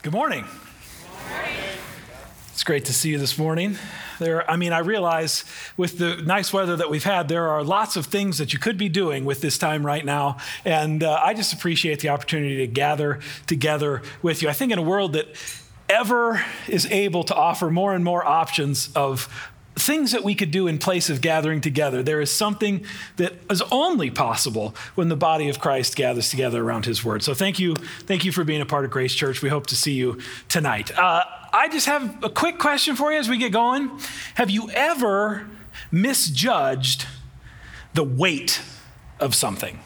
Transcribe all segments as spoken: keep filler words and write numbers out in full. Good morning. Good morning. It's great to see you this morning. There, I mean, I realize with the nice weather that we've had, there are lots of things that you could be doing with this time right now. And uh, I just appreciate the opportunity to gather together with you. I think in a world that ever is able to offer more and more options of things that we could do in place of gathering together, there is something that is only possible when the body of Christ gathers together around his word. So thank you. Thank you for being a part of Grace Church. We hope to see you tonight. Uh, I just have a quick question for you as we get going. Have you ever misjudged the weight of something?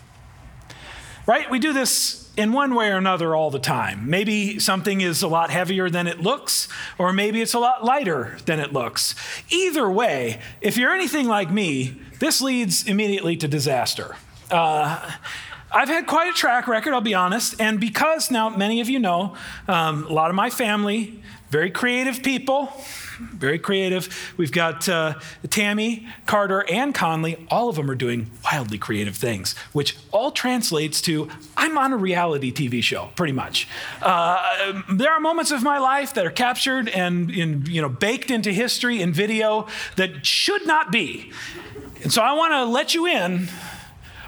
Right? We do this in one way or another all the time. Maybe something is a lot heavier than it looks, or maybe it's a lot lighter than it looks. Either way, if you're anything like me, this leads immediately to disaster. Uh, I've had quite a track record, I'll be honest, and because now many of you know, um, a lot of my family, very creative people, very creative. We've got uh, Tammy, Carter, and Conley. All of them are doing wildly creative things, which all translates to, I'm on a reality T V show, pretty much. Uh, there are moments of my life that are captured and, in, you know, baked into history and video that should not be. And so I want to let you in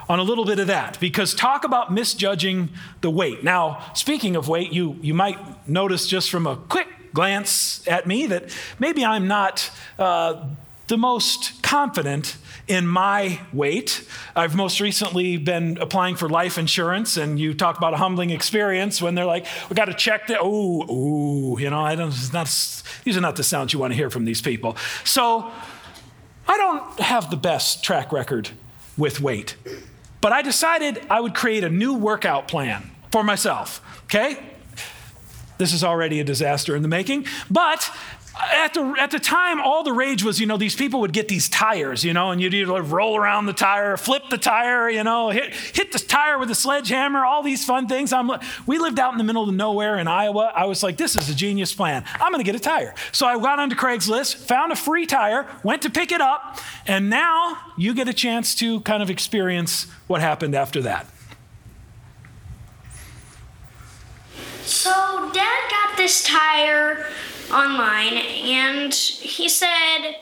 on a little bit of that, because talk about misjudging the weight. Now, speaking of weight, you, you might notice just from a quick glance at me that maybe I'm not uh, the most confident in my weight. I've most recently been applying for life insurance, and you talk about a humbling experience when they're like, we got to check that. Oh, oh, you know, I don't, it's not, these are not the sounds you want to hear from these people. So I don't have the best track record with weight, but I decided I would create a new workout plan for myself, okay? This is already a disaster in the making, but at the at the time, all the rage was, you know, these people would get these tires, you know, and you'd either like roll around the tire, flip the tire, you know, hit hit the tire with a sledgehammer, all these fun things. I'm we lived out in the middle of nowhere in Iowa. I was like, this is a genius plan. I'm going to get a tire. So I got onto Craigslist, found a free tire, went to pick it up, and now you get a chance to kind of experience what happened after that. So Dad got this tire online and he said,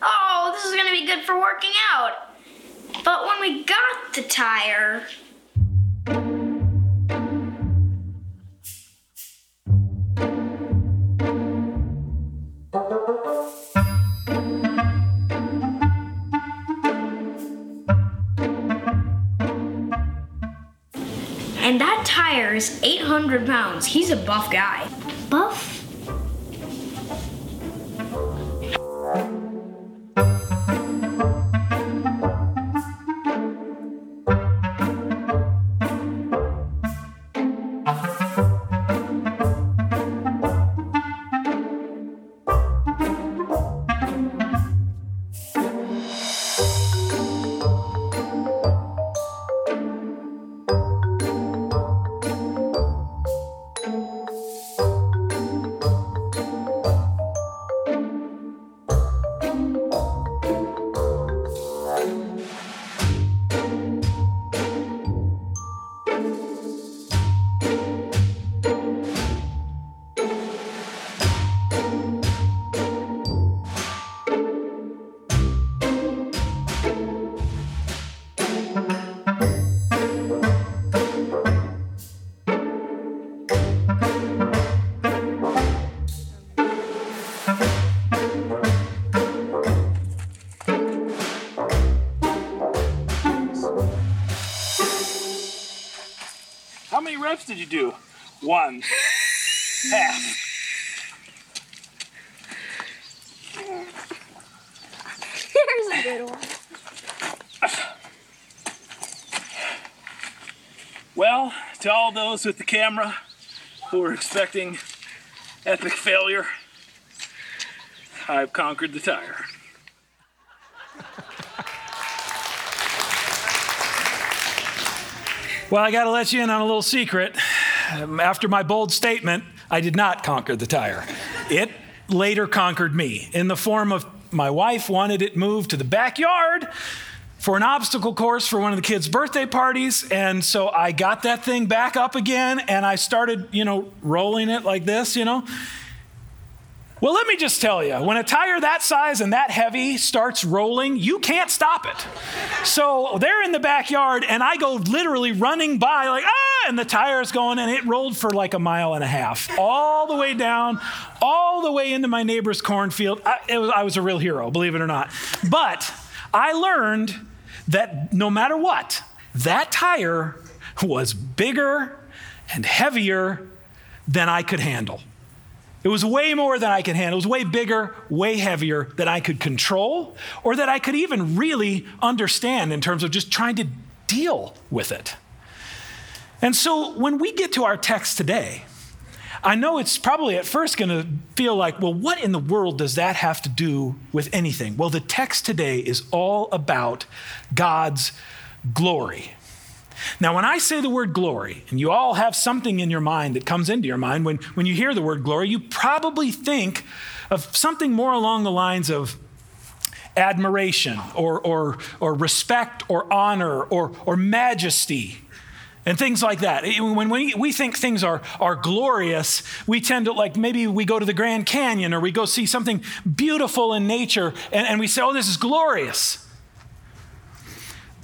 oh, this is going to be good for working out. But when we got the tire, and that tire is eight hundred pounds. He's a buff guy. Buff? Reps did you do? One. Half. Here's a good one. Well, to all those with the camera who were expecting epic failure, I've conquered the tire. Well, I got to let you in on a little secret. Um, after my bold statement, I did not conquer the tire. It later conquered me in the form of my wife wanted it moved to the backyard for an obstacle course for one of the kids' birthday parties. And so I got that thing back up again and I started, you know, rolling it like this, you know. Well, let me just tell you, when a tire that size and that heavy starts rolling, you can't stop it. So they're in the backyard and I go literally running by like, ah, and the tire's going and it rolled for like a mile and a half, all the way down, all the way into my neighbor's cornfield. I, it was, I was a real hero, believe it or not. But I learned that no matter what, that tire was bigger and heavier than I could handle. It was way more than I could handle. It was way bigger, way heavier than I could control or that I could even really understand in terms of just trying to deal with it. And so when we get to our text today, I know it's probably at first going to feel like, well, what in the world does that have to do with anything? Well, the text today is all about God's glory. Now, when I say the word glory, and you all have something in your mind that comes into your mind, when, when you hear the word glory, you probably think of something more along the lines of admiration or, or, or respect or honor or, or majesty and things like that. When we, we think things are, are glorious, we tend to like, maybe we go to the Grand Canyon or we go see something beautiful in nature and, and we say, oh, this is glorious.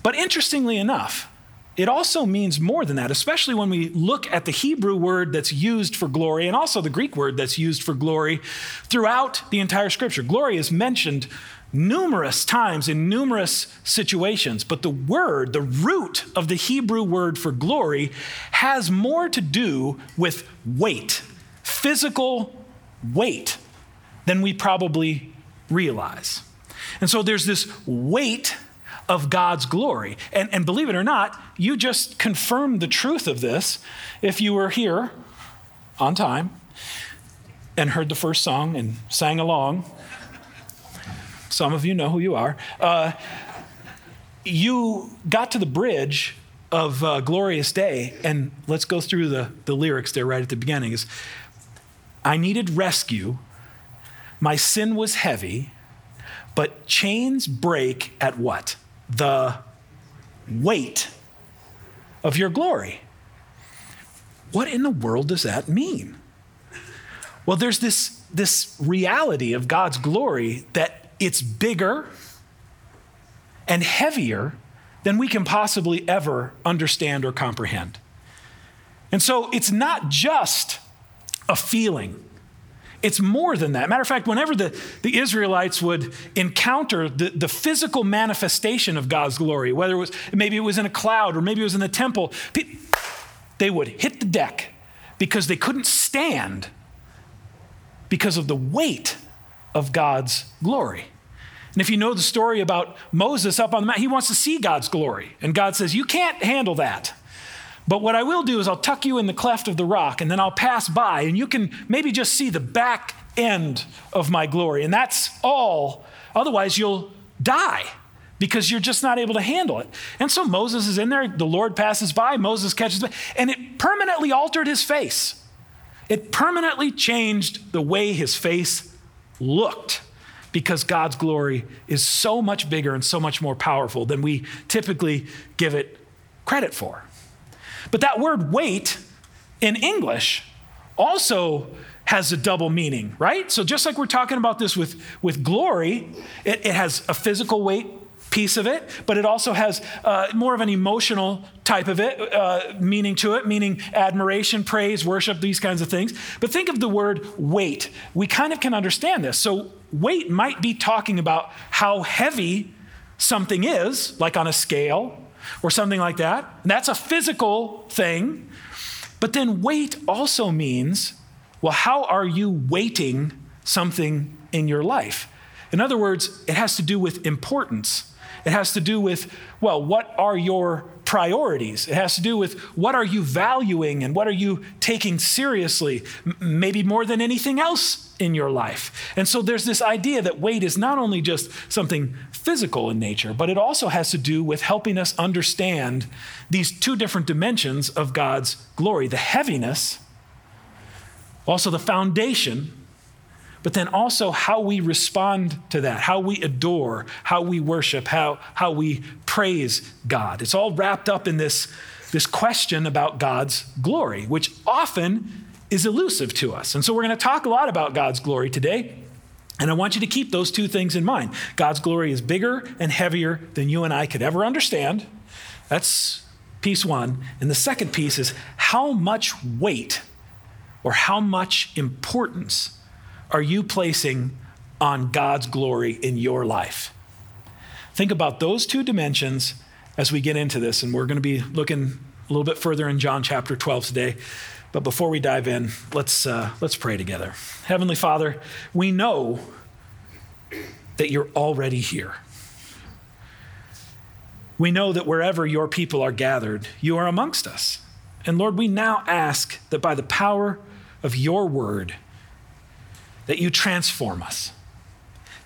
But interestingly enough, it also means more than that, especially when we look at the Hebrew word that's used for glory and also the Greek word that's used for glory throughout the entire scripture. Glory is mentioned numerous times in numerous situations, but the word, the root of the Hebrew word for glory has more to do with weight, physical weight, than we probably realize. And so there's this weight of God's glory. And, and believe it or not, you just confirmed the truth of this if you were here on time and heard the first song and sang along. Some of you know who you are. Uh, you got to the bridge of uh, Glorious Day, and let's go through the, the lyrics there right at the beginning. Is, I needed rescue, my sin was heavy, but chains break at what? The weight of your glory. What in the world does that mean? Well, there's this, this reality of God's glory that it's bigger and heavier than we can possibly ever understand or comprehend. And so it's not just a feeling. It's more than that. Matter of fact, whenever the, the Israelites would encounter the, the physical manifestation of God's glory, whether it was, maybe it was in a cloud or maybe it was in the temple, they would hit the deck because they couldn't stand because of the weight of God's glory. And if you know the story about Moses up on the mountain, he wants to see God's glory. And God says, you can't handle that. But what I will do is I'll tuck you in the cleft of the rock and then I'll pass by and you can maybe just see the back end of my glory. And that's all. Otherwise you'll die because you're just not able to handle it. And so Moses is in there. The Lord passes by, Moses catches by, and it permanently altered his face. It permanently changed the way his face looked because God's glory is so much bigger and so much more powerful than we typically give it credit for. But that word weight in English also has a double meaning, right? So just like we're talking about this with, with glory, it, it has a physical weight piece of it, but it also has uh, more of an emotional type of it, uh, meaning to it, meaning admiration, praise, worship, these kinds of things. But think of the word weight. We kind of can understand this. So weight might be talking about how heavy something is, like on a scale, or something like that. And that's a physical thing. But then weight also means, well, how are you weighting something in your life? In other words, it has to do with importance. It has to do with, well, what are your priorities? It has to do with what are you valuing and what are you taking seriously, m- maybe more than anything else in your life. And so there's this idea that weight is not only just something physical in nature, but it also has to do with helping us understand these two different dimensions of God's glory, the heaviness, also the foundation, but then also how we respond to that, how we adore, how we worship, how, how we praise God. It's all wrapped up in this, this question about God's glory, which often is elusive to us. And so we're going to talk a lot about God's glory today. And I want you to keep those two things in mind. God's glory is bigger and heavier than you and I could ever understand. That's piece one. And the second piece is how much weight or how much importance are you placing on God's glory in your life? Think about those two dimensions as we get into this. And we're going to be looking a little bit further in John chapter twelve today. But before we dive in, let's uh, let's pray together. Heavenly Father, we know that you're already here. We know that wherever your people are gathered, you are amongst us. And Lord, we now ask that by the power of your word, that you transform us,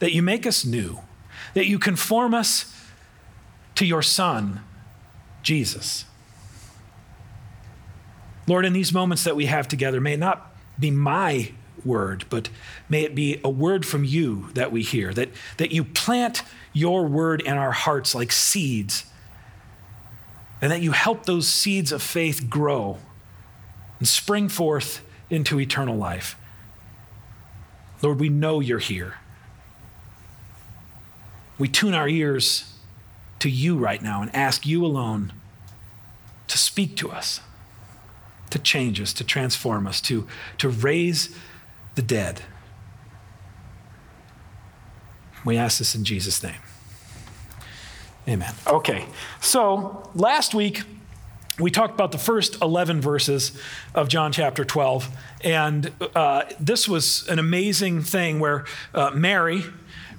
that you make us new, that you conform us to your Son, Jesus. Lord, in these moments that we have together, may it not be my word, but may it be a word from you that we hear, that, that you plant your word in our hearts like seeds, and that you help those seeds of faith grow and spring forth into eternal life. Lord, we know you're here. We tune our ears to you right now and ask you alone to speak to us, to change us, to transform us, to, to raise the dead. We ask this in Jesus' name. Amen. Okay, so last week we talked about the first eleven verses of John chapter twelve, and uh, this was an amazing thing where uh, Mary,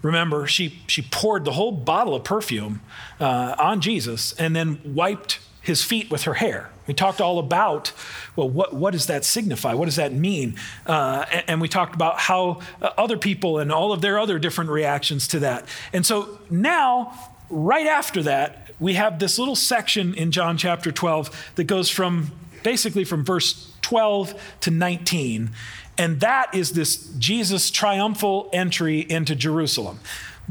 remember, she, she poured the whole bottle of perfume uh, on Jesus and then wiped his feet with her hair. We talked all about, well, what, what does that signify? What does that mean? Uh, and, and we talked about how other people and all of their other different reactions to that. And so now, right after that, we have this little section in John chapter twelve that goes from basically from verse twelve to nineteen. And that is this Jesus' triumphal entry into Jerusalem.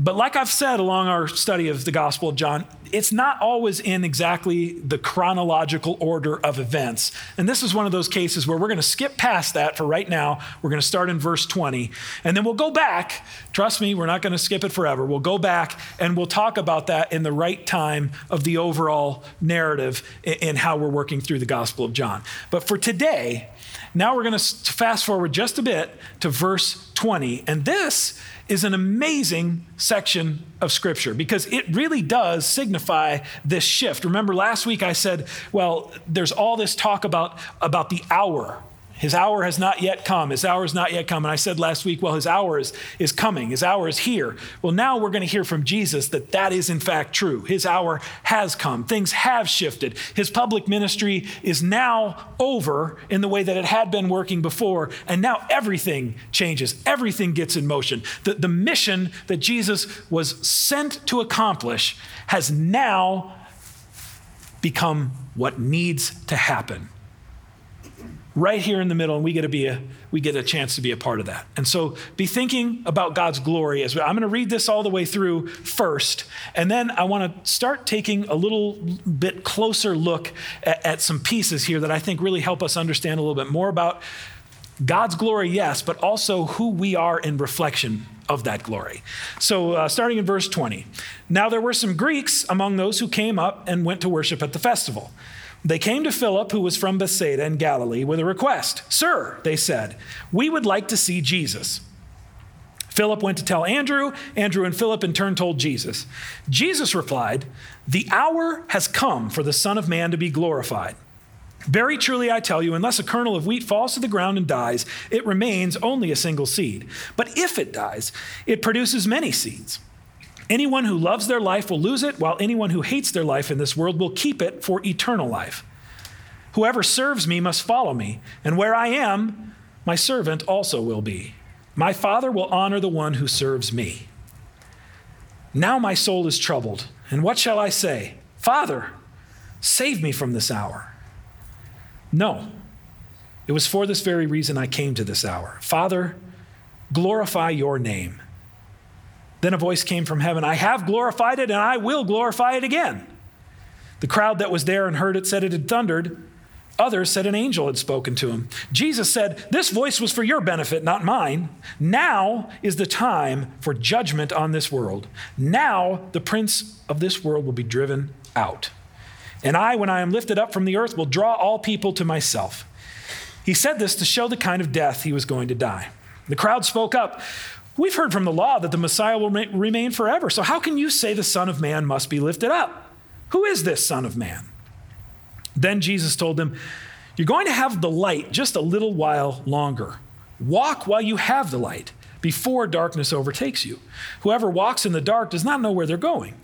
But like I've said along our study of the Gospel of John, it's not always in exactly the chronological order of events. And this is one of those cases where we're going to skip past that for right now. We're going to start in verse twenty, and then we'll go back. Trust me, we're not going to skip it forever. We'll go back and we'll talk about that in the right time of the overall narrative and how we're working through the Gospel of John. But for today, now we're going to fast forward just a bit to verse twenty. And this is an amazing section of scripture because it really does signify this shift. Remember last week I said, well, there's all this talk about, about the hour. His hour has not yet come. His hour has not yet come. And I said last week, well, his hour is, is coming. His hour is here. Well, now we're going to hear from Jesus that that is in fact true. His hour has come. Things have shifted. His public ministry is now over in the way that it had been working before. And now everything changes. Everything gets in motion. The, the mission that Jesus was sent to accomplish has now become what needs to happen. Right here in the middle, and we get to be a we get a chance to be a part of that. And so be thinking about God's glory as we, I'm going to read this all the way through first, and then I want to start taking a little bit closer look at, at some pieces here that I think really help us understand a little bit more about God's glory, yes, but also who we are in reflection of that glory. So uh, starting in verse twenty, now there were some Greeks among those who came up and went to worship at the festival. They came to Philip, who was from Bethsaida in Galilee, with a request. Sir, they said, we would like to see Jesus. Philip went to tell Andrew. Andrew and Philip in turn told Jesus. Jesus replied, the hour has come for the Son of Man to be glorified. Very truly, I tell you, unless a kernel of wheat falls to the ground and dies, it remains only a single seed. But if it dies, it produces many seeds. Anyone who loves their life will lose it, while anyone who hates their life in this world will keep it for eternal life. Whoever serves me must follow me, and where I am, my servant also will be. My Father will honor the one who serves me. Now my soul is troubled, and what shall I say? Father, save me from this hour. No, it was for this very reason I came to this hour. Father, glorify your name. Then a voice came from heaven, I have glorified it and I will glorify it again. The crowd that was there and heard it said it had thundered. Others said an angel had spoken to him. Jesus said, this voice was for your benefit, not mine. Now is the time for judgment on this world. Now the prince of this world will be driven out. And I, when I am lifted up from the earth, will draw all people to myself. He said this to show the kind of death he was going to die. The crowd spoke up. We've heard from the law that the Messiah will remain forever. So how can you say the Son of Man must be lifted up? Who is this Son of Man? Then Jesus told them, you're going to have the light just a little while longer. Walk while you have the light before darkness overtakes you. Whoever walks in the dark does not know where they're going.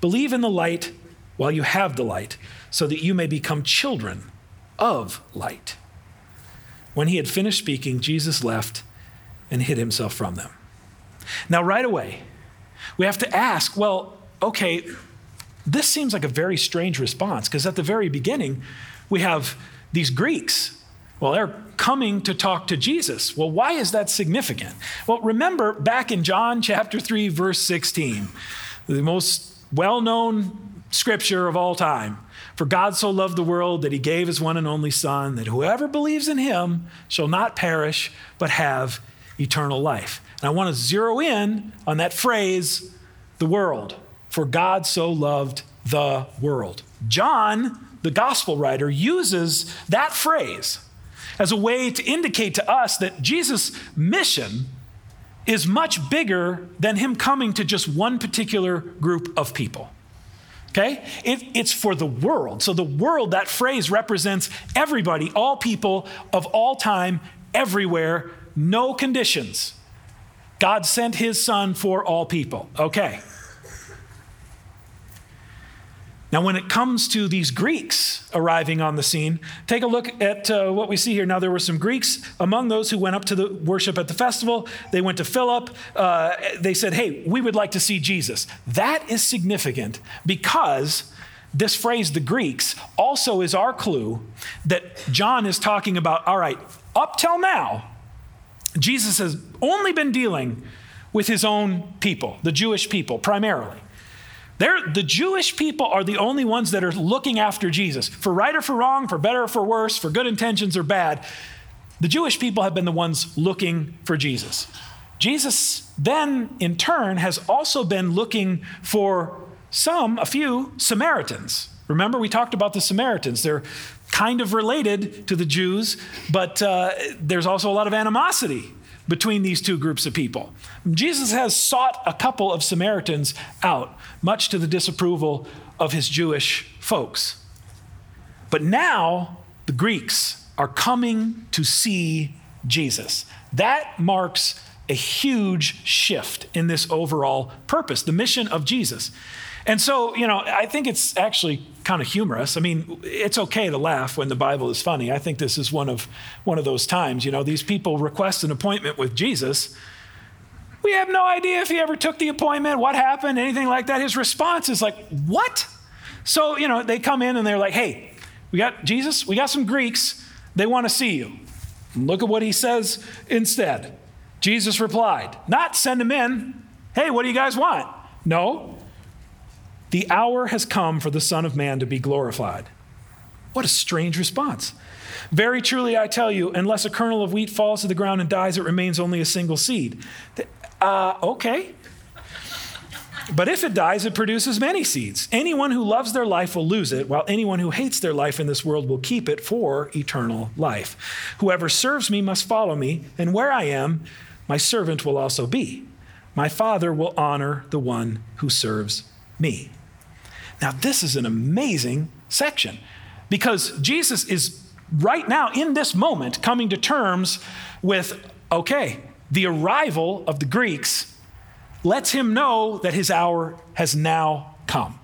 Believe in the light while you have the light so that you may become children of light. When he had finished speaking, Jesus left and hid himself from them. Now, right away, we have to ask, well, okay, this seems like a very strange response, because at the very beginning, we have these Greeks. Well, they're coming to talk to Jesus. Well, why is that significant? Well, remember back in John chapter three, verse sixteen, the most well-known scripture of all time. For God so loved the world that he gave his one and only son, that whoever believes in him shall not perish, but have eternal life. And I want to zero in on that phrase, the world. For God so loved the world. John, the gospel writer, uses that phrase as a way to indicate to us that Jesus' mission is much bigger than him coming to just one particular group of people. Okay? It, it's for the world. So the world, that phrase represents everybody, all people of all time, everywhere, no conditions. God sent his son for all people. Okay. Now, when it comes to these Greeks arriving on the scene, take a look at uh, what we see here. Now, there were some Greeks among those who went up to the worship at the festival. They went to Philip. Uh, they said, hey, we would like to see Jesus. That is significant because this phrase, the Greeks, also is our clue that John is talking about, all right, up till now, Jesus has only been dealing with his own people, the Jewish people primarily. They're, the Jewish people are the only ones that are looking after Jesus, for right or for wrong, for better or for worse, for good intentions or bad. The Jewish people have been the ones looking for Jesus. Jesus then, in turn, has also been looking for some, a few, Samaritans. Remember, we talked about the Samaritans. They're kind of related to the Jews, but uh, there's also a lot of animosity between these two groups of people. Jesus has sought a couple of Samaritans out, much to the disapproval of his Jewish folks. But now the Greeks are coming to see Jesus. That marks a huge shift in this overall purpose, the mission of Jesus. And so, you know, I think it's actually kind of humorous. I mean, it's okay to laugh when the Bible is funny. I think this is one of one of those times, you know, these people request an appointment with Jesus. We have no idea if he ever took the appointment, what happened, anything like that. His response is like, what? So, you know, they come in and they're like, hey, we got Jesus, we got some Greeks, they want to see you. And look at what he says instead. Jesus replied, not send them in. Hey, what do you guys want? No. The hour has come for the Son of Man to be glorified. What a strange response. Very truly, I tell you, unless a kernel of wheat falls to the ground and dies, it remains only a single seed. Uh, okay. But if it dies, it produces many seeds. Anyone who loves their life will lose it, while anyone who hates their life in this world will keep it for eternal life. Whoever serves me must follow me, and where I am, my servant will also be. My Father will honor the one who serves me. Now, this is an amazing section because Jesus is right now in this moment coming to terms with, okay, the arrival of the Greeks lets him know that his hour has now come.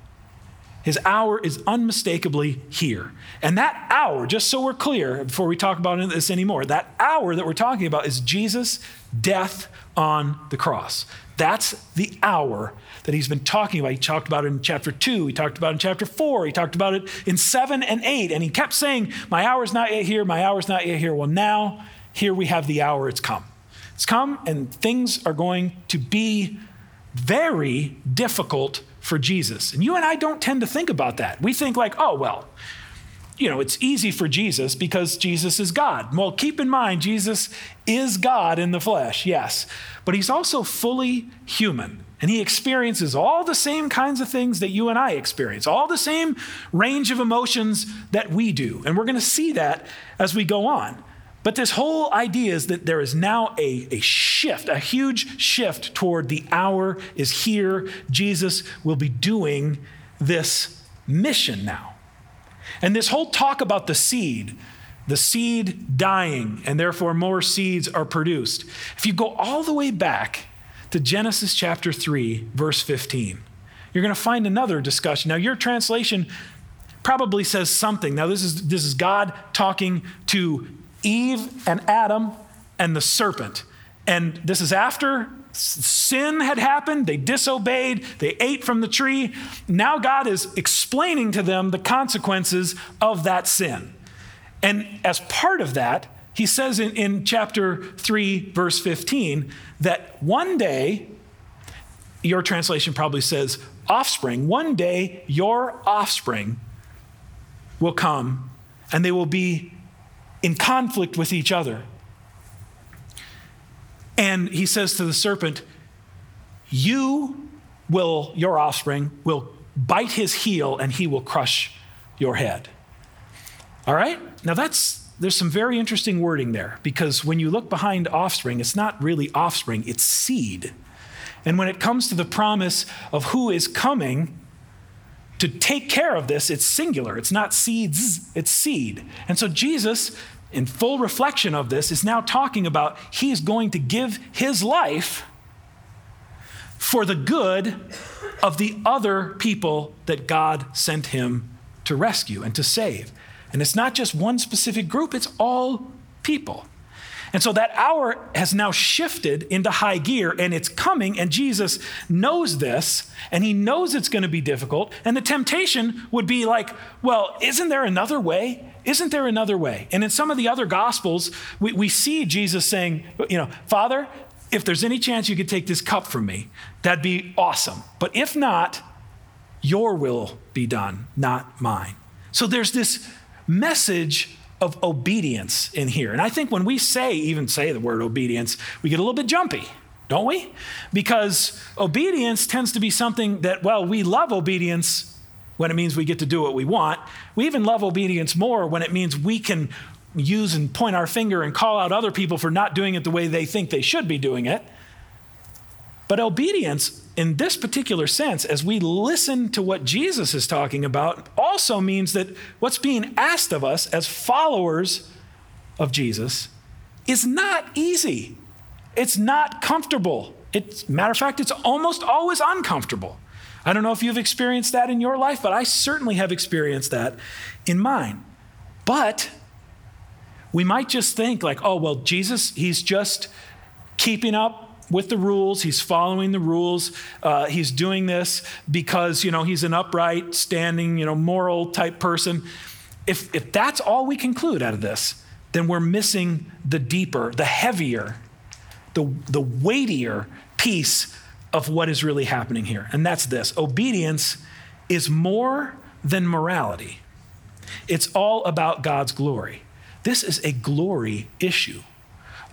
His hour is unmistakably here. And that hour, just so we're clear before we talk about this anymore, that hour that we're talking about is Jesus' death on the cross. That's the hour that he's been talking about. He talked about it in chapter two. He talked about it in chapter four. He talked about it in seven and eight. And he kept saying, my hour's not yet here. My hour's not yet here. Well, now here we have the hour. It's come. It's come, and things are going to be very difficult for Jesus. And you and I don't tend to think about that. We think like, oh, well, you know, it's easy for Jesus because Jesus is God. Well, keep in mind, Jesus is God in the flesh, yes, but he's also fully human. And he experiences all the same kinds of things that you and I experience, all the same range of emotions that we do. And we're going to see that as we go on. But this whole idea is that there is now a, a shift, a huge shift toward the hour is here. Jesus will be doing this mission now. And this whole talk about the seed, the seed dying, and therefore more seeds are produced. If you go all the way back to Genesis chapter three, verse fifteen, you're going to find another discussion. Now, your translation probably says something. Now, this is this is God talking to Eve and Adam and the serpent. And this is after sin had happened. They disobeyed. They ate from the tree. Now God is explaining to them the consequences of that sin. And as part of that, he says in, in chapter three, verse fifteen, that one day, your translation probably says offspring, one day your offspring will come and they will be in conflict with each other. And he says to the serpent, you will, your offspring will bite his heel and he will crush your head. All right? Now that's, there's some very interesting wording there, because when you look behind offspring, it's not really offspring, it's seed. And when it comes to the promise of who is coming to take care of this, it's singular. It's not seeds, it's seed. And so Jesus, in full reflection of this, is now talking about he's going to give his life for the good of the other people that God sent him to rescue and to save. And it's not just one specific group, it's all people. And so that hour has now shifted into high gear, and it's coming, and Jesus knows this, and he knows it's going to be difficult. And the temptation would be like, well, isn't there another way? Isn't there another way? And in some of the other gospels, we, we see Jesus saying, you know, Father, if there's any chance you could take this cup from me, that'd be awesome. But if not, your will be done, not mine. So there's this message of obedience in here. And I think when we say, even say the word obedience, we get a little bit jumpy, don't we? Because obedience tends to be something that, well, we love obedience when it means we get to do what we want. We even love obedience more when it means we can use and point our finger and call out other people for not doing it the way they think they should be doing it. But obedience in this particular sense, as we listen to what Jesus is talking about, also means that what's being asked of us as followers of Jesus is not easy. It's not comfortable. It's, matter of fact, it's almost always uncomfortable. I don't know if you've experienced that in your life, but I certainly have experienced that in mine. But we might just think like, oh, well, Jesus, he's just keeping up with the rules, he's following the rules, uh, he's doing this because, you know, he's an upright, standing, you know, moral type person. If, if that's all we conclude out of this, then we're missing the deeper, the heavier, the, the weightier piece of what is really happening here. And that's this: obedience is more than morality. It's all about God's glory. This is a glory issue.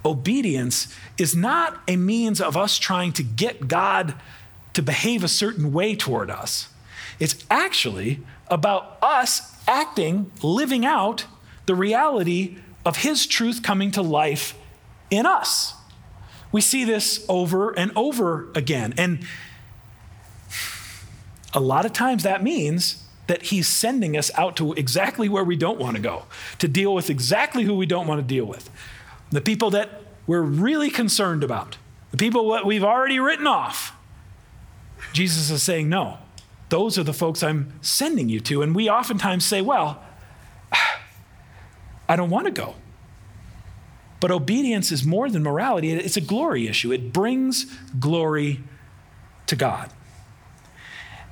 Obedience is not a means of us trying to get God to behave a certain way toward us. It's actually about us acting, living out the reality of his truth coming to life in us. We see this over and over again. And a lot of times that means that he's sending us out to exactly where we don't want to go, to deal with exactly who we don't want to deal with. The people that we're really concerned about, the people that we've already written off. Jesus is saying, no, those are the folks I'm sending you to. And we oftentimes say, well, I don't want to go. But obedience is more than morality. It's a glory issue. It brings glory to God.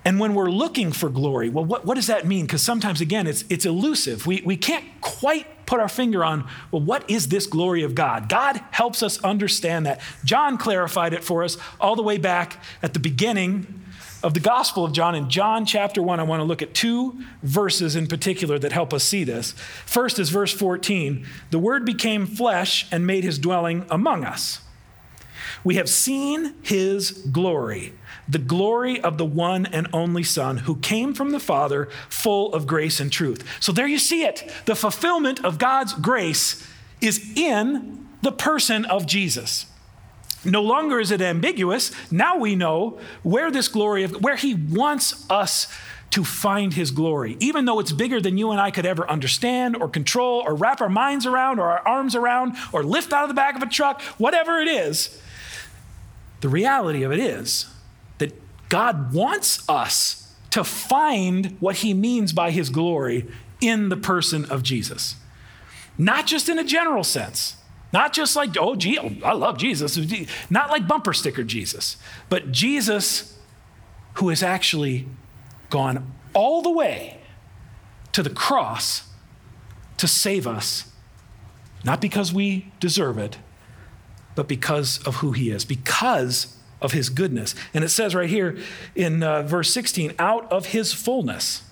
And when we're looking for glory, well, what, what does that mean? Because sometimes, again, it's, it's elusive. We, we can't quite put our finger on, well, what is this glory of God? God helps us understand that. John clarified it for us all the way back at the beginning of the Gospel of John. In John chapter one, I want to look at two verses in particular that help us see this. First is verse fourteen. The Word became flesh and made his dwelling among us. We have seen his glory, the glory of the one and only Son who came from the Father, full of grace and truth. So there you see it. The fulfillment of God's grace is in the person of Jesus. No longer is it ambiguous. Now we know where this glory of, where he wants us to find his glory, even though it's bigger than you and I could ever understand or control or wrap our minds around or our arms around or lift out of the back of a truck, whatever it is. The reality of it is that God wants us to find what he means by his glory in the person of Jesus, not just in a general sense. Not just like, oh, gee, I love Jesus. Not like bumper sticker Jesus, but Jesus who has actually gone all the way to the cross to save us, not because we deserve it, but because of who he is, because of his goodness. And it says right here in uh, verse sixteen, out of his fullness,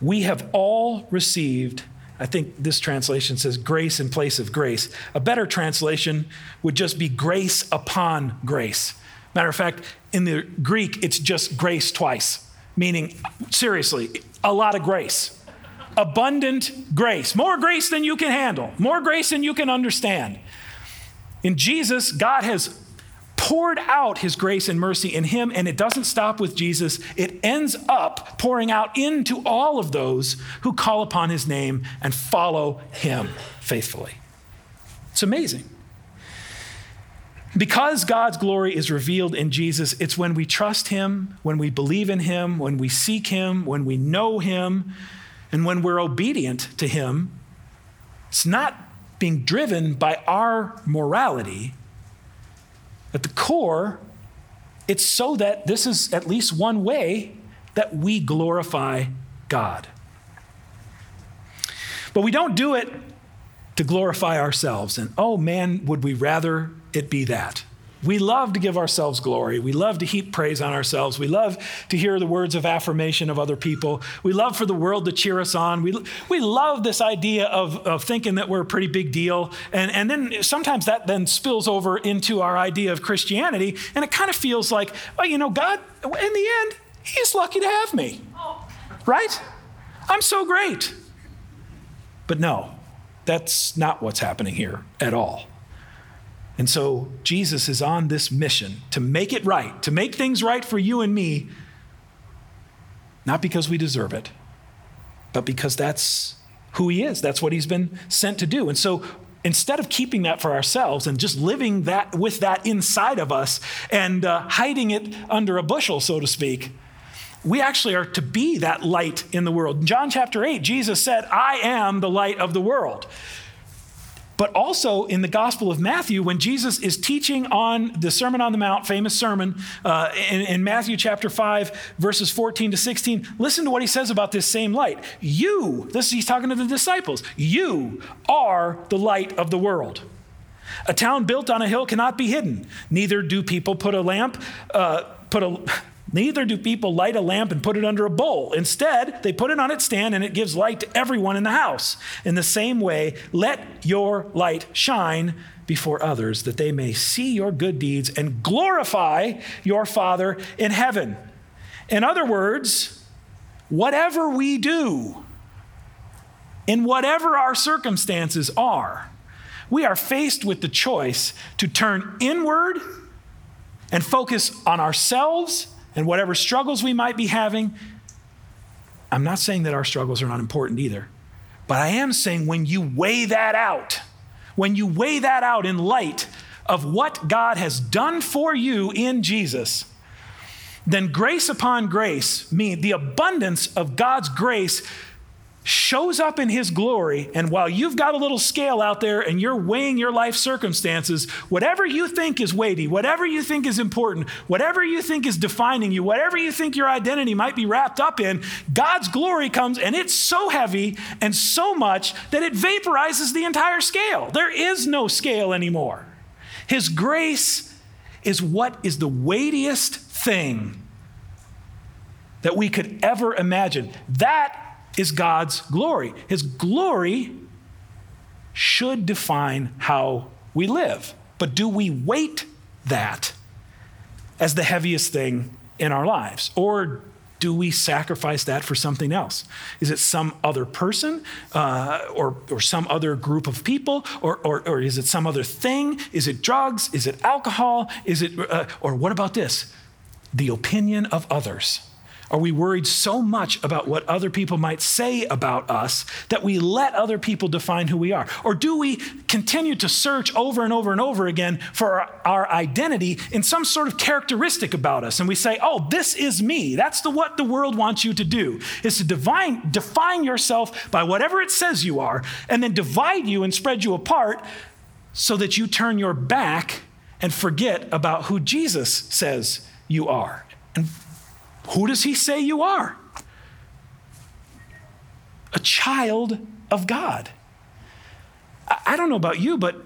we have all received, I think this translation says grace in place of grace. A better translation would just be grace upon grace. Matter of fact, in the Greek, it's just grace twice, meaning seriously, a lot of grace. Abundant grace, more grace than you can handle, more grace than you can understand. In Jesus, God has poured out his grace and mercy in him, and it doesn't stop with Jesus. It ends up pouring out into all of those who call upon his name and follow him faithfully. It's amazing. Because God's glory is revealed in Jesus, it's when we trust him, when we believe in him, when we seek him, when we know him, and when we're obedient to him. It's not being driven by our morality. At the core, it's so that this is at least one way that we glorify God. But we don't do it to glorify ourselves. And oh man, would we rather it be that. We love to give ourselves glory. We love to heap praise on ourselves. We love to hear the words of affirmation of other people. We love for the world to cheer us on. We we love this idea of, of thinking that we're a pretty big deal. And, and then sometimes that then spills over into our idea of Christianity. And it kind of feels like, well, you know, God, in the end, he's lucky to have me, right? I'm so great. But no, that's not what's happening here at all. And so Jesus is on this mission to make it right, to make things right for you and me, not because we deserve it, but because that's who he is. That's what he's been sent to do. And so instead of keeping that for ourselves and just living that with that inside of us and uh, hiding it under a bushel, so to speak, we actually are to be that light in the world. In John chapter eight, Jesus said, I am the light of the world. But also in the Gospel of Matthew, when Jesus is teaching on the Sermon on the Mount, famous sermon, uh, in, in Matthew chapter five, verses fourteen to sixteen, listen to what he says about this same light. You, this he's talking to the disciples, you are the light of the world. A town built on a hill cannot be hidden. Neither do people put a lamp, uh, put a... Neither do people light a lamp and put it under a bowl. Instead, they put it on its stand and it gives light to everyone in the house. In the same way, let your light shine before others that they may see your good deeds and glorify your Father in heaven. In other words, whatever we do, in whatever our circumstances are, we are faced with the choice to turn inward and focus on ourselves and whatever struggles we might be having. I'm not saying that our struggles are not important either, but I am saying when you weigh that out, when you weigh that out in light of what God has done for you in Jesus, then grace upon grace, means the abundance of God's grace shows up in his glory, and while you've got a little scale out there and you're weighing your life circumstances, whatever you think is weighty, whatever you think is important, whatever you think is defining you, whatever you think your identity might be wrapped up in, God's glory comes and it's so heavy and so much that it vaporizes the entire scale. There is no scale anymore. His grace is what is the weightiest thing that we could ever imagine. That is God's glory. His glory should define how we live. But do we weight that as the heaviest thing in our lives? Or do we sacrifice that for something else? Is it some other person uh, or, or some other group of people? Or, or, or is it some other thing? Is it drugs? Is it alcohol? Is it, uh, or what about this? The opinion of others. Are we worried so much about what other people might say about us that we let other people define who we are? Or do we continue to search over and over and over again for our, our identity in some sort of characteristic about us? And we say, oh, this is me. That's the, what the world wants you to do, is to divine, define yourself by whatever it says you are, and then divide you and spread you apart so that you turn your back and forget about who Jesus says you are. And who does he say you are? A child of God. I don't know about you, but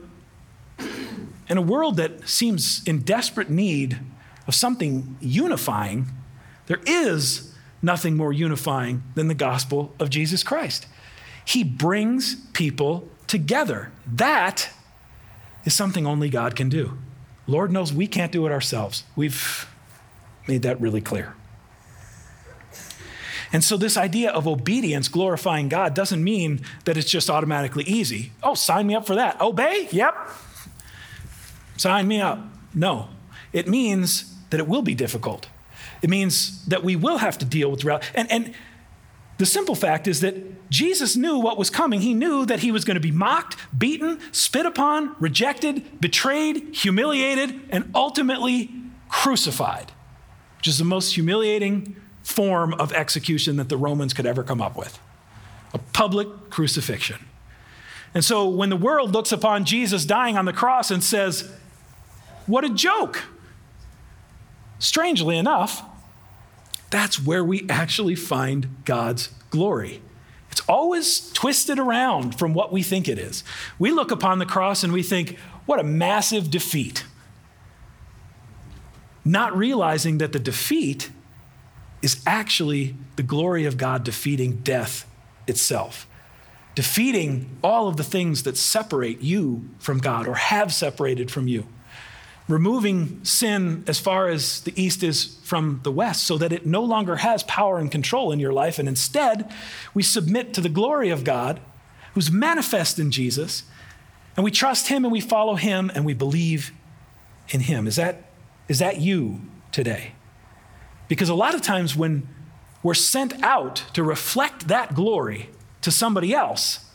in a world that seems in desperate need of something unifying, there is nothing more unifying than the gospel of Jesus Christ. He brings people together. That is something only God can do. Lord knows we can't do it ourselves. We've made that really clear. And so this idea of obedience, glorifying God, doesn't mean that it's just automatically easy. Oh, sign me up for that. Obey? Yep. Sign me up. No. It means that it will be difficult. It means that we will have to deal with reality. And, and the simple fact is that Jesus knew what was coming. He knew that he was going to be mocked, beaten, spit upon, rejected, betrayed, humiliated, and ultimately crucified, which is the most humiliating form of execution that the Romans could ever come up with, a public crucifixion. And so when the world looks upon Jesus dying on the cross and says, what a joke, strangely enough, that's where we actually find God's glory. It's always twisted around from what we think it is. We look upon the cross and we think, what a massive defeat, not realizing that the defeat is actually the glory of God defeating death itself, defeating all of the things that separate you from God or have separated from you, removing sin as far as the east is from the west so that it no longer has power and control in your life. And instead, we submit to the glory of God who's manifest in Jesus, and we trust him and we follow him and we believe in him. Is that, is that you today? Because a lot of times when we're sent out to reflect that glory to somebody else,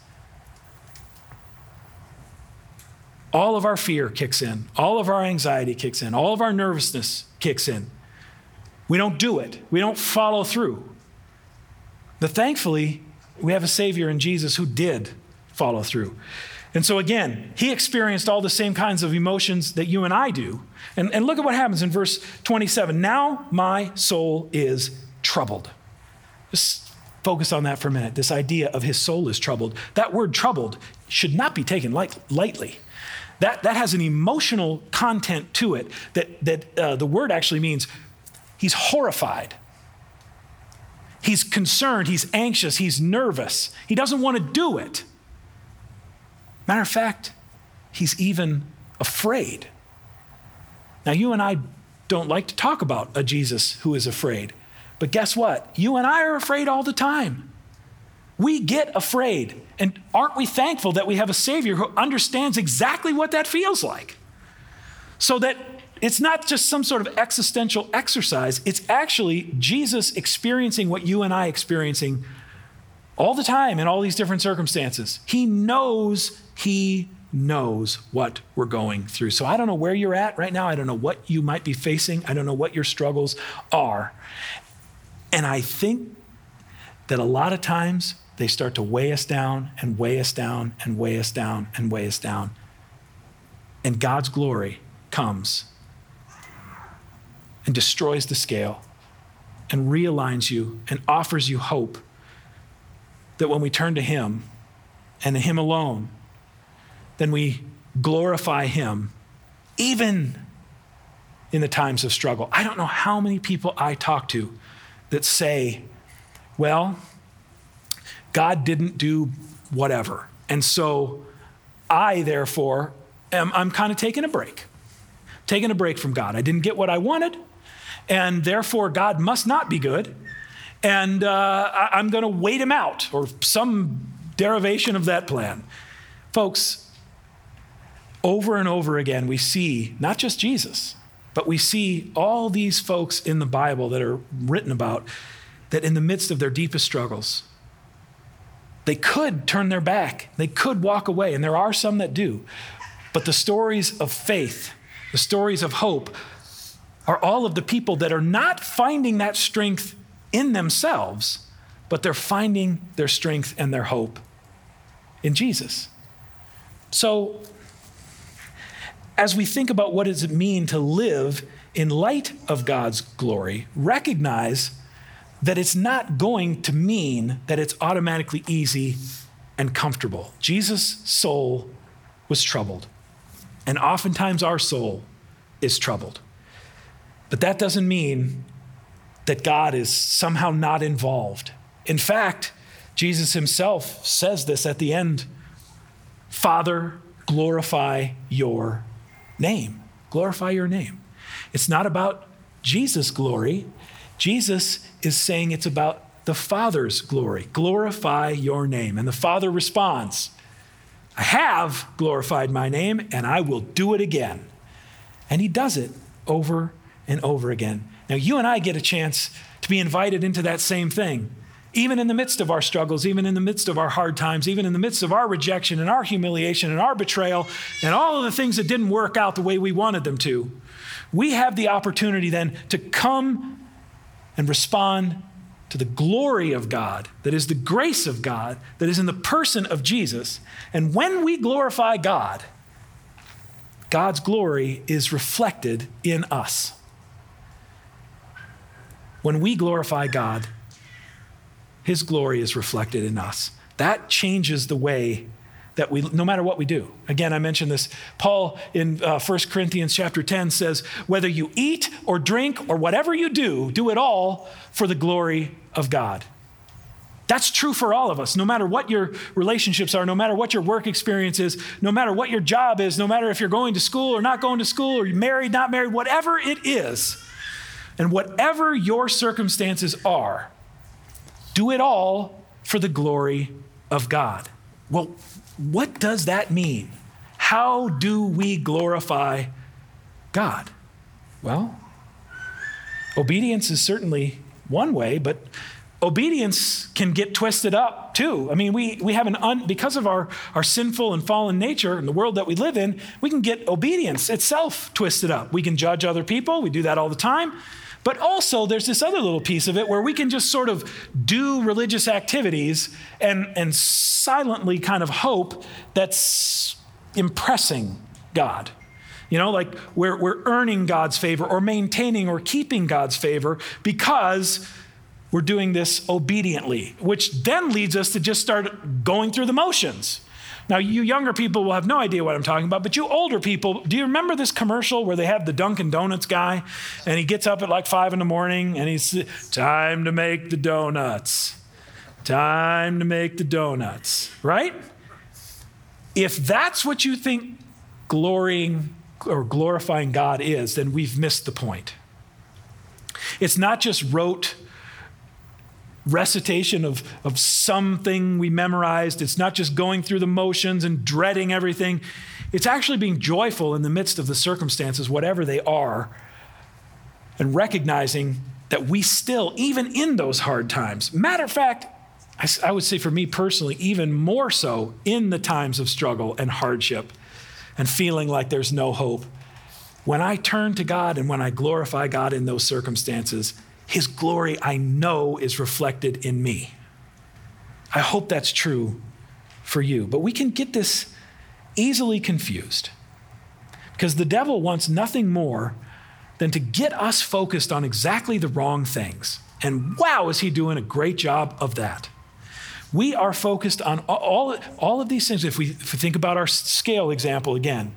all of our fear kicks in, all of our anxiety kicks in, all of our nervousness kicks in. We don't do it. We don't follow through. But thankfully, we have a Savior in Jesus who did follow through. And so again, he experienced all the same kinds of emotions that you and I do. And, and look at what happens in verse twenty-seven. Now my soul is troubled. Just focus on that for a minute. This idea of his soul is troubled. That word troubled should not be taken light, lightly. That, that has an emotional content to it that, that uh, the word actually means he's horrified. He's concerned, he's anxious, he's nervous. He doesn't want to do it. Matter of fact, he's even afraid. Now, you and I don't like to talk about a Jesus who is afraid, but guess what? You and I are afraid all the time. We get afraid, and aren't we thankful that we have a Savior who understands exactly what that feels like? So that it's not just some sort of existential exercise, it's actually Jesus experiencing what you and I experiencing all the time in all these different circumstances. He knows, he knows what we're going through. So I don't know where you're at right now. I don't know what you might be facing. I don't know what your struggles are. And I think that a lot of times they start to weigh us down and weigh us down and weigh us down and weigh us down. And God's glory comes and destroys the scale and realigns you and offers you hope that when we turn to him and to him alone, then we glorify him even in the times of struggle. I don't know how many people I talk to that say, well, God didn't do whatever. And so I, therefore, am, I'm kind of taking a break, taking a break from God. I didn't get what I wanted, and therefore God must not be good. And uh, I, I'm going to wait him out, or some derivation of that plan. Folks, over and over again, we see not just Jesus, but we see all these folks in the Bible that are written about that in the midst of their deepest struggles, they could turn their back, they could walk away, and there are some that do. But the stories of faith, the stories of hope, are all of the people that are not finding that strength in themselves, but they're finding their strength and their hope in Jesus. So as we think about what does it mean to live in light of God's glory, recognize that it's not going to mean that it's automatically easy and comfortable. Jesus' soul was troubled, and oftentimes our soul is troubled. But that doesn't mean that God is somehow not involved. In fact, Jesus himself says this at the end, Father, glorify your name. Glorify your name. It's not about Jesus' glory. Jesus is saying it's about the Father's glory. Glorify your name. And the Father responds, I have glorified my name, and I will do it again. And he does it over and over again. Now, you and I get a chance to be invited into that same thing, even in the midst of our struggles, even in the midst of our hard times, even in the midst of our rejection and our humiliation and our betrayal and all of the things that didn't work out the way we wanted them to. We have the opportunity then to come and respond to the glory of God, that is the grace of God, that is in the person of Jesus. And when we glorify God, God's glory is reflected in us. When we glorify God, his glory is reflected in us. That changes the way that we, no matter what we do. Again, I mentioned this. Paul in uh, First Corinthians chapter ten says, whether you eat or drink or whatever you do, do it all for the glory of God. That's true for all of us, no matter what your relationships are, no matter what your work experience is, no matter what your job is, no matter if you're going to school or not going to school, or you're married, not married, whatever it is, and whatever your circumstances are, do it all for the glory of God. Well, what does that mean? How do we glorify God? Well, obedience is certainly one way, but obedience can get twisted up too. I mean, we, we have an, un, because of our, our sinful and fallen nature and the world that we live in, we can get obedience itself twisted up. We can judge other people. We do that all the time. But also there's this other little piece of it where we can just sort of do religious activities and, and silently kind of hope that's impressing God. You know, like we're, we're earning God's favor or maintaining or keeping God's favor because we're doing this obediently, which then leads us to just start going through the motions. Now, you younger people will have no idea what I'm talking about, but you older people, do you remember this commercial where they have the Dunkin' Donuts guy and he gets up at like five in the morning and he's, time to make the donuts, time to make the donuts, right? If that's what you think glorying or glorifying God is, then we've missed the point. It's not just rote recitation of, of something we memorized. It's not just going through the motions and dreading everything. It's actually being joyful in the midst of the circumstances, whatever they are, and recognizing that we still, even in those hard times, matter of fact, I, I would say for me personally, even more so in the times of struggle and hardship and feeling like there's no hope, when I turn to God and when I glorify God in those circumstances, his glory I know is reflected in me. I hope that's true for you. But we can get this easily confused because the devil wants nothing more than to get us focused on exactly the wrong things. And wow, is he doing a great job of that. We are focused on all, all of these things. If we, if we think about our scale example again,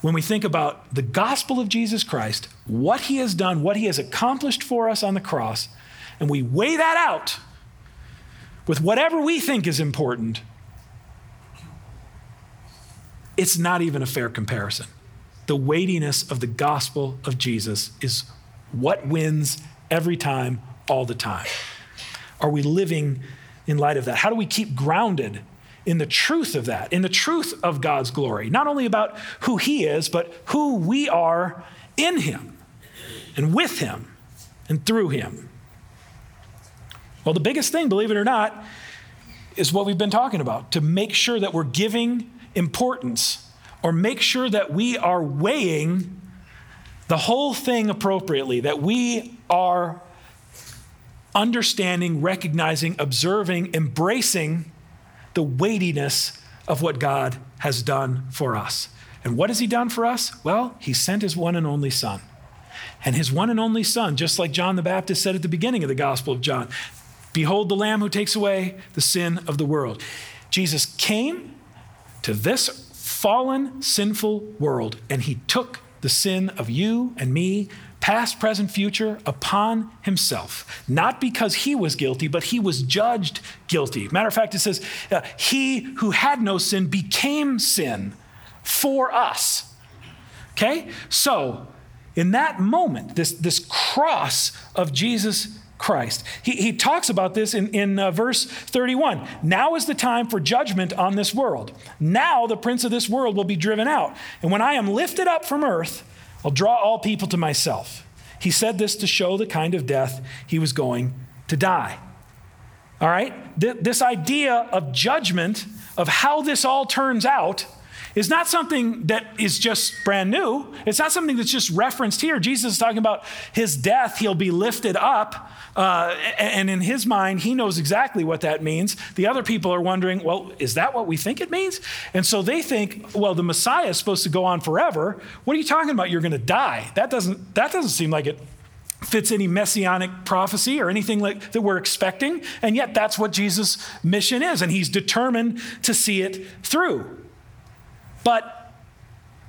when we think about the gospel of Jesus Christ, what he has done, what he has accomplished for us on the cross, and we weigh that out with whatever we think is important, it's not even a fair comparison. The weightiness of the gospel of Jesus is what wins every time, all the time. Are we living in light of that? How do we keep grounded in the truth of that, in the truth of God's glory, not only about who he is, but who we are in him and with him and through him? Well, the biggest thing, believe it or not, is what we've been talking about, to make sure that we're giving importance or make sure that we are weighing the whole thing appropriately, that we are understanding, recognizing, observing, embracing the weightiness of what God has done for us. And what has he done for us? Well, he sent his one and only son. And his one and only son, just like John the Baptist said at the beginning of the Gospel of John, behold the Lamb who takes away the sin of the world. Jesus came to this fallen, sinful world, and he took the sin of you and me, past, present, future, upon himself. Not because he was guilty, but he was judged guilty. Matter of fact, it says, uh, he who had no sin became sin for us. Okay? So in that moment, this, this cross of Jesus Christ, he, he talks about this in, in uh, verse thirty-one. Now is the time for judgment on this world. Now the prince of this world will be driven out. And when I am lifted up from earth, I'll draw all people to myself. He said this to show the kind of death he was going to die. All right? Th- this idea of judgment, of how this all turns out, is not something that is just brand new. It's not something that's just referenced here. Jesus is talking about his death. He'll be lifted up. Uh, and in his mind, he knows exactly what that means. The other people are wondering, well, is that what we think it means? And so they think, well, the Messiah is supposed to go on forever. What are you talking about? You're going to die. That doesn't, that doesn't seem like it fits any messianic prophecy or anything like that we're expecting. And yet that's what Jesus' mission is. And he's determined to see it through. But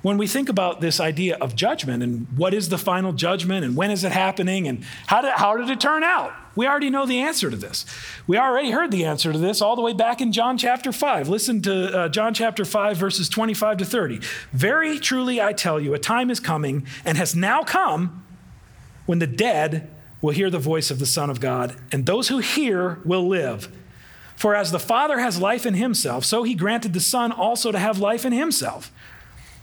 when we think about this idea of judgment and what is the final judgment and when is it happening and how did, how did it turn out? We already know the answer to this. We already heard the answer to this all the way back in John chapter five. Listen to uh, John chapter five, verses twenty-five to thirty. Very truly, I tell you, a time is coming and has now come when the dead will hear the voice of the Son of God, and those who hear will live. For as the Father has life in himself, so he granted the Son also to have life in himself.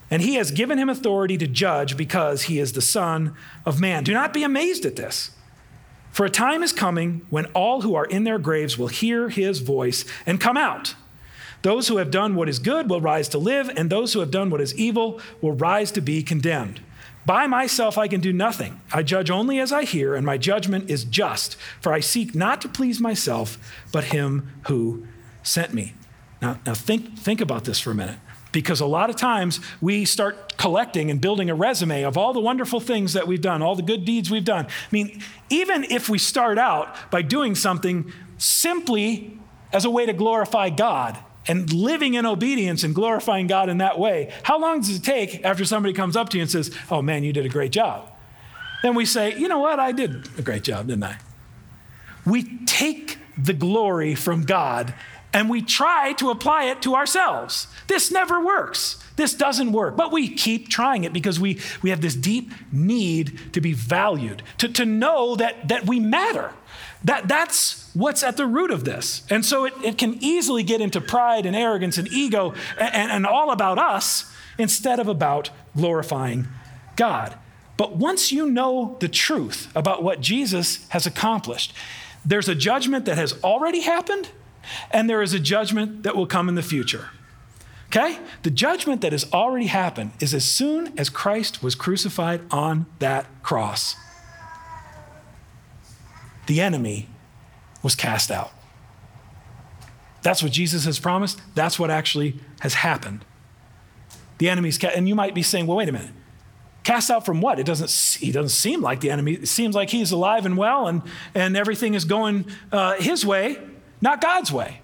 And he has given him authority to judge because he is the Son of Man. Do not be amazed at this. For a time is coming when all who are in their graves will hear his voice and come out. Those who have done what is good will rise to live, and those who have done what is evil will rise to be condemned. By myself I can do nothing. I judge only as I hear, and my judgment is just, for I seek not to please myself, but him who sent me. Now, now think, think about this for a minute, because a lot of times we start collecting and building a resume of all the wonderful things that we've done, all the good deeds we've done. I mean, even if we start out by doing something simply as a way to glorify God, and living in obedience and glorifying God in that way, how long does it take after somebody comes up to you and says, oh man, you did a great job? Then we say, you know what? I did a great job, didn't I? We take the glory from God and we try to apply it to ourselves. This never works. This doesn't work, but we keep trying it because we, we have this deep need to be valued, to, to know that, that we matter. That, that's what's at the root of this. And so it, it can easily get into pride and arrogance and ego and, and, and all about us instead of about glorifying God. But once you know the truth about what Jesus has accomplished, there's a judgment that has already happened, and there is a judgment that will come in the future. Okay? The judgment that has already happened is as soon as Christ was crucified on that cross, the enemy was cast out. That's what Jesus has promised. That's what actually has happened. The enemy's, ca- and you might be saying, well, wait a minute. Cast out from what? It doesn't, he doesn't seem like the enemy. It seems like he's alive and well and, and everything is going uh, his way, not God's way.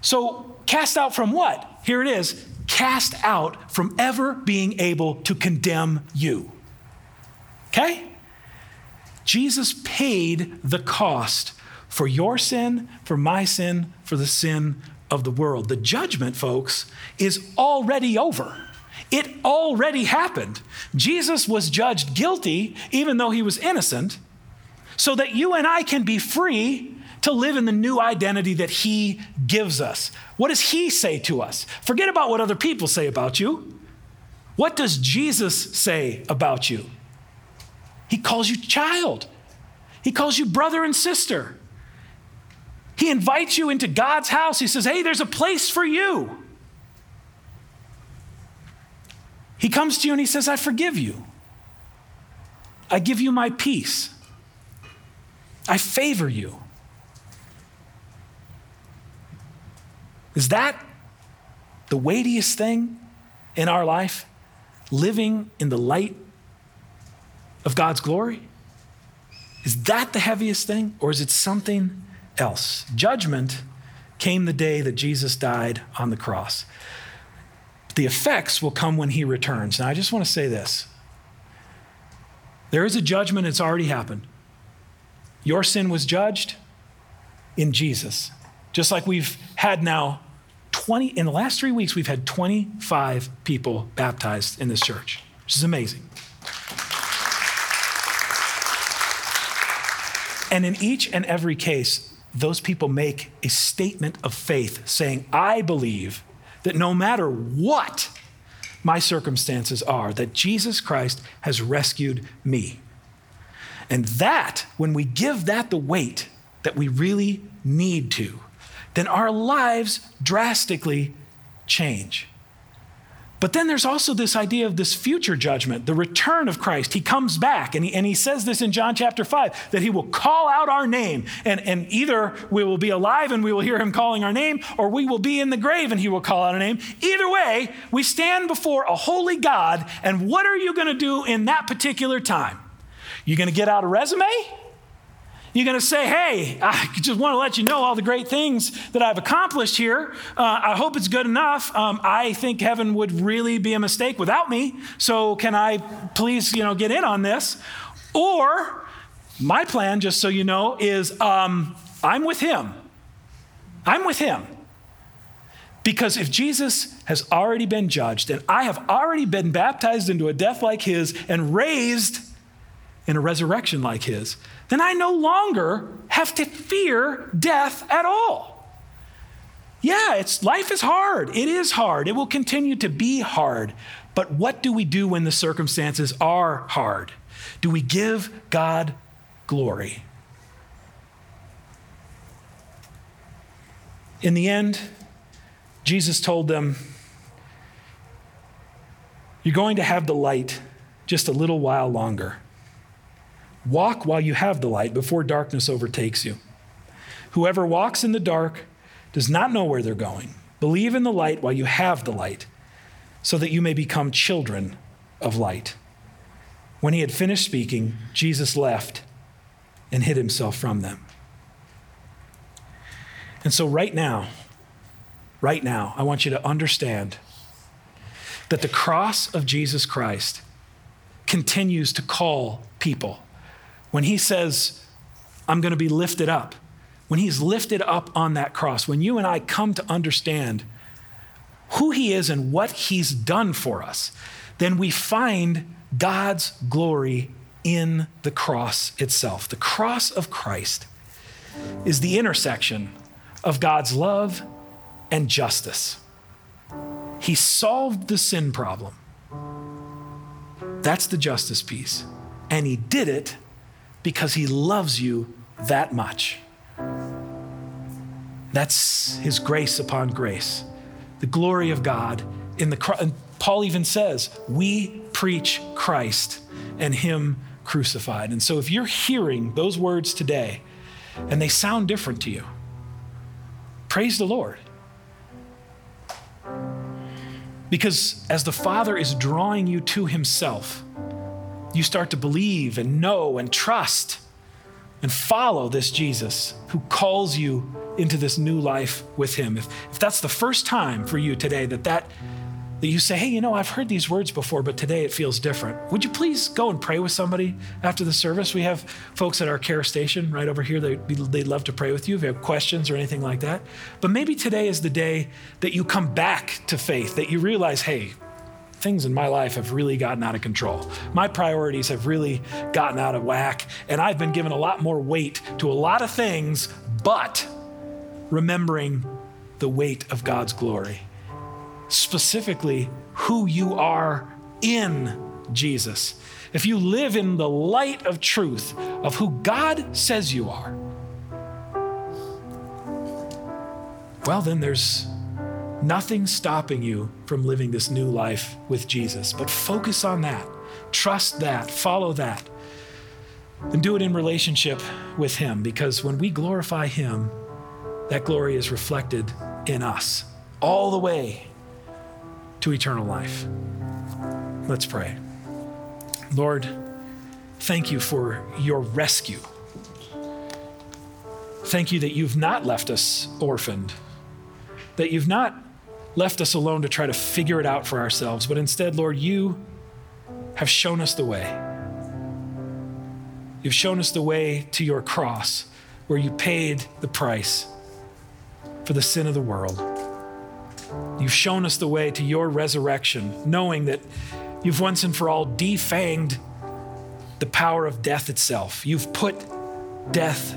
So cast out from what? Here it is. Cast out from ever being able to condemn you. Okay? Jesus paid the cost for your sin, for my sin, for the sin of the world. The judgment, folks, is already over. It already happened. Jesus was judged guilty, even though he was innocent, so that you and I can be free to live in the new identity that he gives us. What does he say to us? Forget about what other people say about you. What does Jesus say about you? He calls you child. He calls you brother and sister. He invites you into God's house. He says, hey, there's a place for you. He comes to you and he says, I forgive you. I give you my peace. I favor you. Is that the weightiest thing in our life? Living in the light of God's glory? Is that the heaviest thing, or is it something else? Judgment came the day that Jesus died on the cross. The effects will come when he returns. Now, I just want to say this. There is a judgment. It's already happened. Your sin was judged in Jesus. Just like we've had now twenty, in the last three weeks, we've had twenty-five people baptized in this church, which is amazing. And in each and every case, those people make a statement of faith saying, I believe that no matter what my circumstances are, that Jesus Christ has rescued me. And that, when we give that the weight that we really need to, then our lives drastically change. But then there's also this idea of this future judgment, the return of Christ. He comes back, and he, and he says this in John chapter five, that he will call out our name, and, and either we will be alive and we will hear him calling our name, or we will be in the grave and he will call out our name. Either way, we stand before a holy God, and what are you going to do in that particular time? You're going to get out a resume? You're going to say, hey, I just want to let you know all the great things that I've accomplished here. Uh, I hope it's good enough. Um, I think heaven would really be a mistake without me. So can I please, you know, get in on this? Or my plan, just so you know, is um, I'm with him. I'm with him. Because if Jesus has already been judged and I have already been baptized into a death like his and raised in a resurrection like his, then I no longer have to fear death at all. Yeah, it's life is hard. It is hard. It will continue to be hard. But what do we do when the circumstances are hard? Do we give God glory? In the end, Jesus told them, you're going to have the light just a little while longer. Walk while you have the light before darkness overtakes you. Whoever walks in the dark does not know where they're going. Believe in the light while you have the light, so that you may become children of light. When he had finished speaking, Jesus left and hid himself from them. And so right now, right now, I want you to understand that the cross of Jesus Christ continues to call people. When he says, I'm going to be lifted up, when he's lifted up on that cross, when you and I come to understand who he is and what he's done for us, then we find God's glory in the cross itself. The cross of Christ is the intersection of God's love and justice. He solved the sin problem. That's the justice piece. And he did it because he loves you that much. That's his grace upon grace, the glory of God in the cross. And Paul even says, we preach Christ and him crucified. And so if you're hearing those words today and they sound different to you, praise the Lord. Because as the Father is drawing you to himself, you start to believe and know and trust and follow this Jesus who calls you into this new life with him. If, if that's the first time for you today that, that that you say, hey, you know, I've heard these words before, but today it feels different. Would you please go and pray with somebody after the service? We have folks at our care station right over here. They'd, be, they'd love to pray with you if you have questions or anything like that. But maybe today is the day that you come back to faith, that you realize, hey, things in my life have really gotten out of control. My priorities have really gotten out of whack, and I've been given a lot more weight to a lot of things, but remembering the weight of God's glory, specifically who you are in Jesus. If you live in the light of truth of who God says you are, well, then there's nothing stopping you from living this new life with Jesus. But focus on that, trust that, follow that, and do it in relationship with him, because when we glorify him, that glory is reflected in us all the way to eternal life. Let's pray. Lord, thank you for your rescue. Thank you that you've not left us orphaned, that you've not left us alone to try to figure it out for ourselves, but instead, Lord, you have shown us the way. You've shown us the way to your cross, where you paid the price for the sin of the world. You've shown us the way to your resurrection, knowing that you've once and for all defanged the power of death itself. You've put death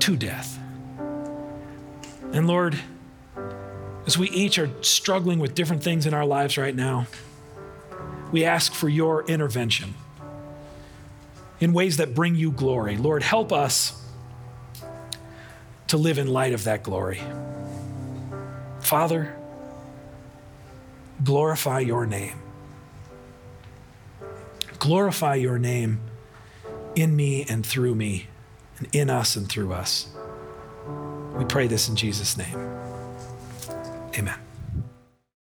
to death. And Lord, as we each are struggling with different things in our lives right now, we ask for your intervention in ways that bring you glory. Lord, help us to live in light of that glory. Father, glorify your name. Glorify your name in me and through me, and in us and through us. We pray this in Jesus' name. Amen.